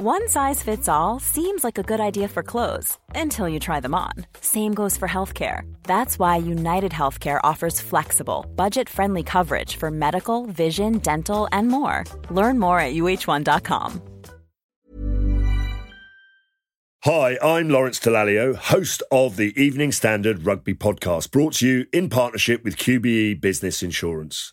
One size fits all seems like a good idea for clothes until you try them on. Same goes for healthcare. That's why United Healthcare offers flexible, budget-friendly coverage for medical, vision, dental, and more. Learn more at uh1.com. Hi, I'm Lawrence Dallaglio, host of the Evening Standard Rugby Podcast, brought to you in partnership with QBE Business Insurance.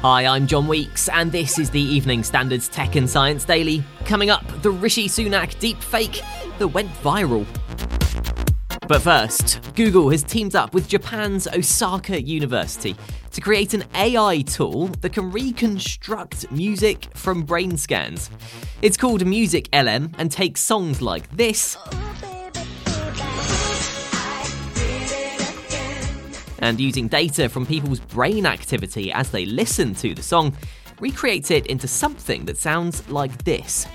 Hi, I'm John Weeks, and this is the Evening Standard's Tech and Science Daily. Coming up, the Rishi Sunak deepfake that went viral. But first, Google has teamed up with Japan's Osaka University to create an AI tool that can reconstruct music from brain scans. It's called MusicLM and takes songs like this and using data from people's brain activity as they listen to the song, recreates it into something that sounds like this.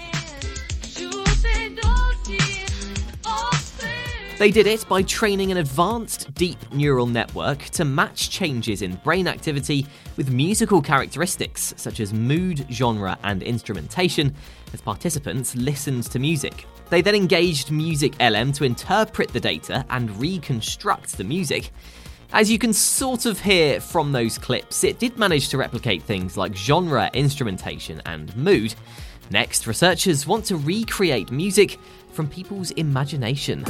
They did it by training an advanced deep neural network to match changes in brain activity with musical characteristics such as mood, genre, and instrumentation as participants listened to music. They then engaged MusicLM to interpret the data and reconstruct the music. As you can sort of hear from those clips, it did manage to replicate things like genre, instrumentation, and mood. Next, researchers want to recreate music from people's imagination.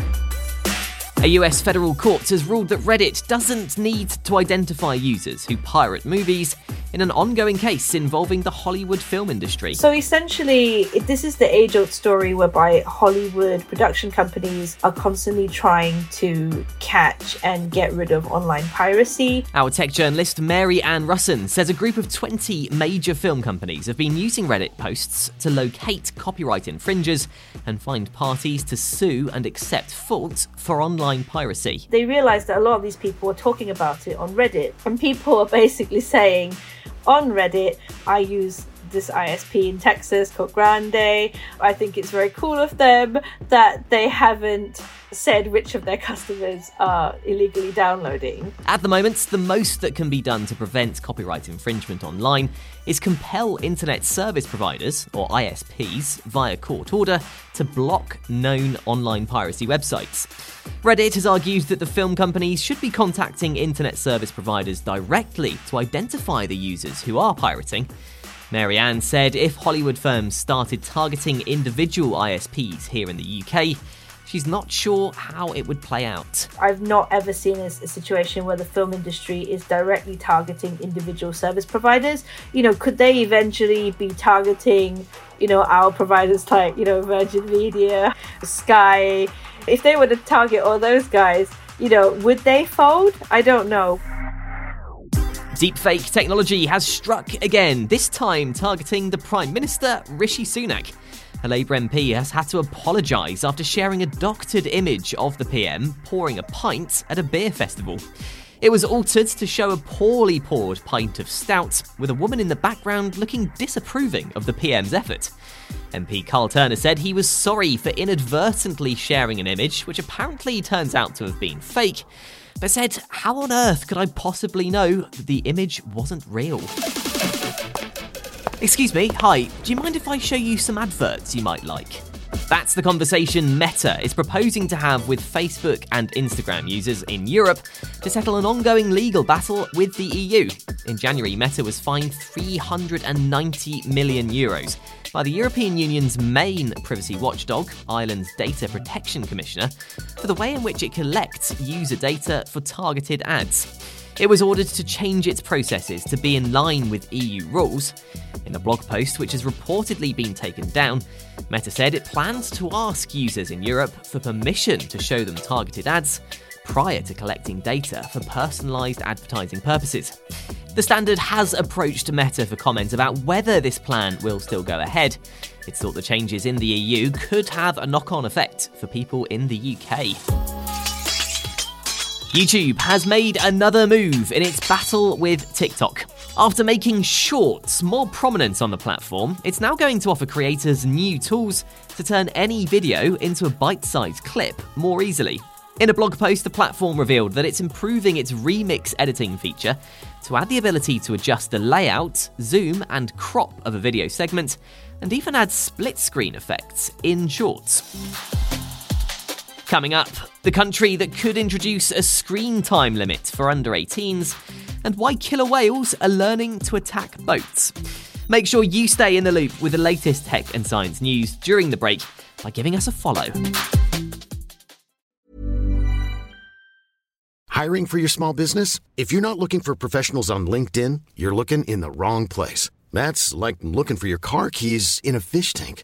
A US federal court has ruled that Reddit doesn't need to identify users who pirate movies in an ongoing case involving the Hollywood film industry. So essentially, this is the age-old story whereby Hollywood production companies are constantly trying to catch and get rid of online piracy. Our tech journalist Mary Ann Russon says a group of 20 major film companies have been using Reddit posts to locate copyright infringers and find parties to sue and accept fault for online piracy. They realised that a lot of these people were talking about it on Reddit, and people are basically saying, on Reddit, I use this ISP in Texas called Grande. I think it's very cool of them that they haven't said which of their customers are illegally downloading. At the moment, the most that can be done to prevent copyright infringement online is compel internet service providers, or ISPs, via court order to block known online piracy websites. Reddit has argued that the film companies should be contacting internet service providers directly to identify the users who are pirating. Mary Ann said if Hollywood firms started targeting individual ISPs here in the UK, she's not sure how it would play out. I've not ever seen a situation where the film industry is directly targeting individual service providers. You know, could they eventually be targeting, our providers like, Virgin Media, Sky? If they were to target all those guys, would they fold? I don't know. Deepfake technology has struck again, this time targeting the Prime Minister, Rishi Sunak. A Labour MP has had to apologise after sharing a doctored image of the PM pouring a pint at a beer festival. It was altered to show a poorly poured pint of stout, with a woman in the background looking disapproving of the PM's effort. MP Carl Turner said he was sorry for inadvertently sharing an image, which apparently turns out to have been fake, but said, how on earth could I possibly know that the image wasn't real? Excuse me, hi, do you mind if I show you some adverts you might like? That's the conversation Meta is proposing to have with Facebook and Instagram users in Europe to settle an ongoing legal battle with the EU. In January, Meta was fined €390 million by the European Union's main privacy watchdog, Ireland's Data Protection Commissioner, for the way in which it collects user data for targeted ads. It was ordered to change its processes to be in line with EU rules. In a blog post which has reportedly been taken down, Meta said it plans to ask users in Europe for permission to show them targeted ads prior to collecting data for personalised advertising purposes. The Standard has approached Meta for comment about whether this plan will still go ahead. It's thought the changes in the EU could have a knock-on effect for people in the UK. YouTube has made another move in its battle with TikTok. After making shorts more prominent on the platform, it's now going to offer creators new tools to turn any video into a bite-sized clip more easily. In a blog post, the platform revealed that it's improving its remix editing feature to add the ability to adjust the layout, zoom, and crop of a video segment, and even add split-screen effects in shorts. Coming up, the country that could introduce a screen time limit for under 18s, and why killer whales are learning to attack boats. Make sure you stay in the loop with the latest tech and science news during the break by giving us a follow. Hiring for your small business? If you're not looking for professionals on LinkedIn, you're looking in the wrong place. That's like looking for your car keys in a fish tank.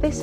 This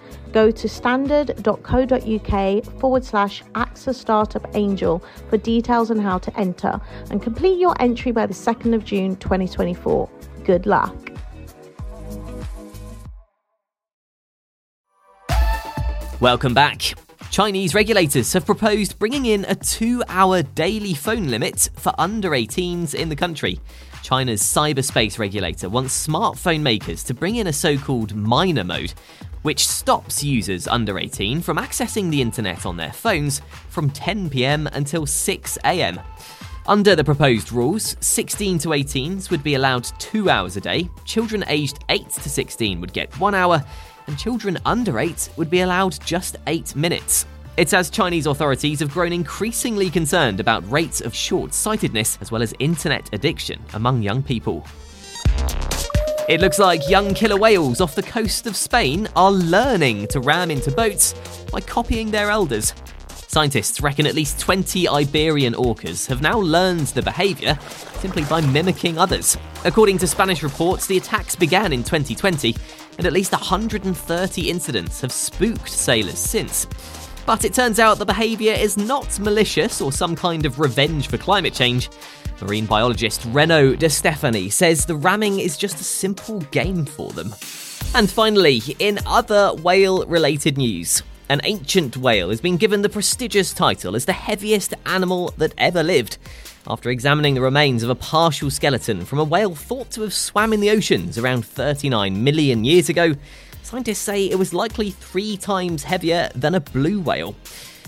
Go to standard.co.uk/AXA Startup Angel for details on how to enter, and complete your entry by the 2nd of June 2024. Good luck. Welcome back. Chinese regulators have proposed bringing in a 2-hour daily phone limit for under 18s in the country. China's cyberspace regulator wants smartphone makers to bring in a so-called minor mode, which stops users under 18 from accessing the internet on their phones from 10 p.m. until 6 a.m. Under the proposed rules, 16 to 18s would be allowed 2 hours a day, children aged 8 to 16 would get 1 hour, and children under 8 would be allowed just 8 minutes. It's as Chinese authorities have grown increasingly concerned about rates of short-sightedness as well as internet addiction among young people. It looks like young killer whales off the coast of Spain are learning to ram into boats by copying their elders. Scientists reckon at least 20 Iberian orcas have now learned the behaviour simply by mimicking others. According to Spanish reports, the attacks began in 2020, and at least 130 incidents have spooked sailors since. But it turns out the behaviour is not malicious or some kind of revenge for climate change. Marine biologist Renaud de Stefani says the ramming is just a simple game for them. And finally, in other whale-related news, an ancient whale has been given the prestigious title as the heaviest animal that ever lived, after examining the remains of a partial skeleton from a whale thought to have swam in the oceans around 39 million years ago. Scientists say it was likely 3 times heavier than a blue whale.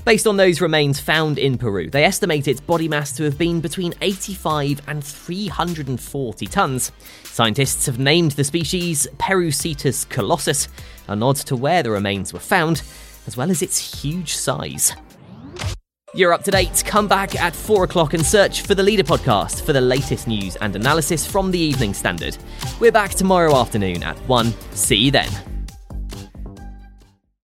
Based on those remains found in Peru, they estimate its body mass to have been between 85 and 340 tonnes. Scientists have named the species Perucetus colossus, a nod to where the remains were found, as well as its huge size. You're up to date. Come back at 4 o'clock and search for The Leader podcast for the latest news and analysis from the Evening Standard. We're back tomorrow afternoon at 1. See you then.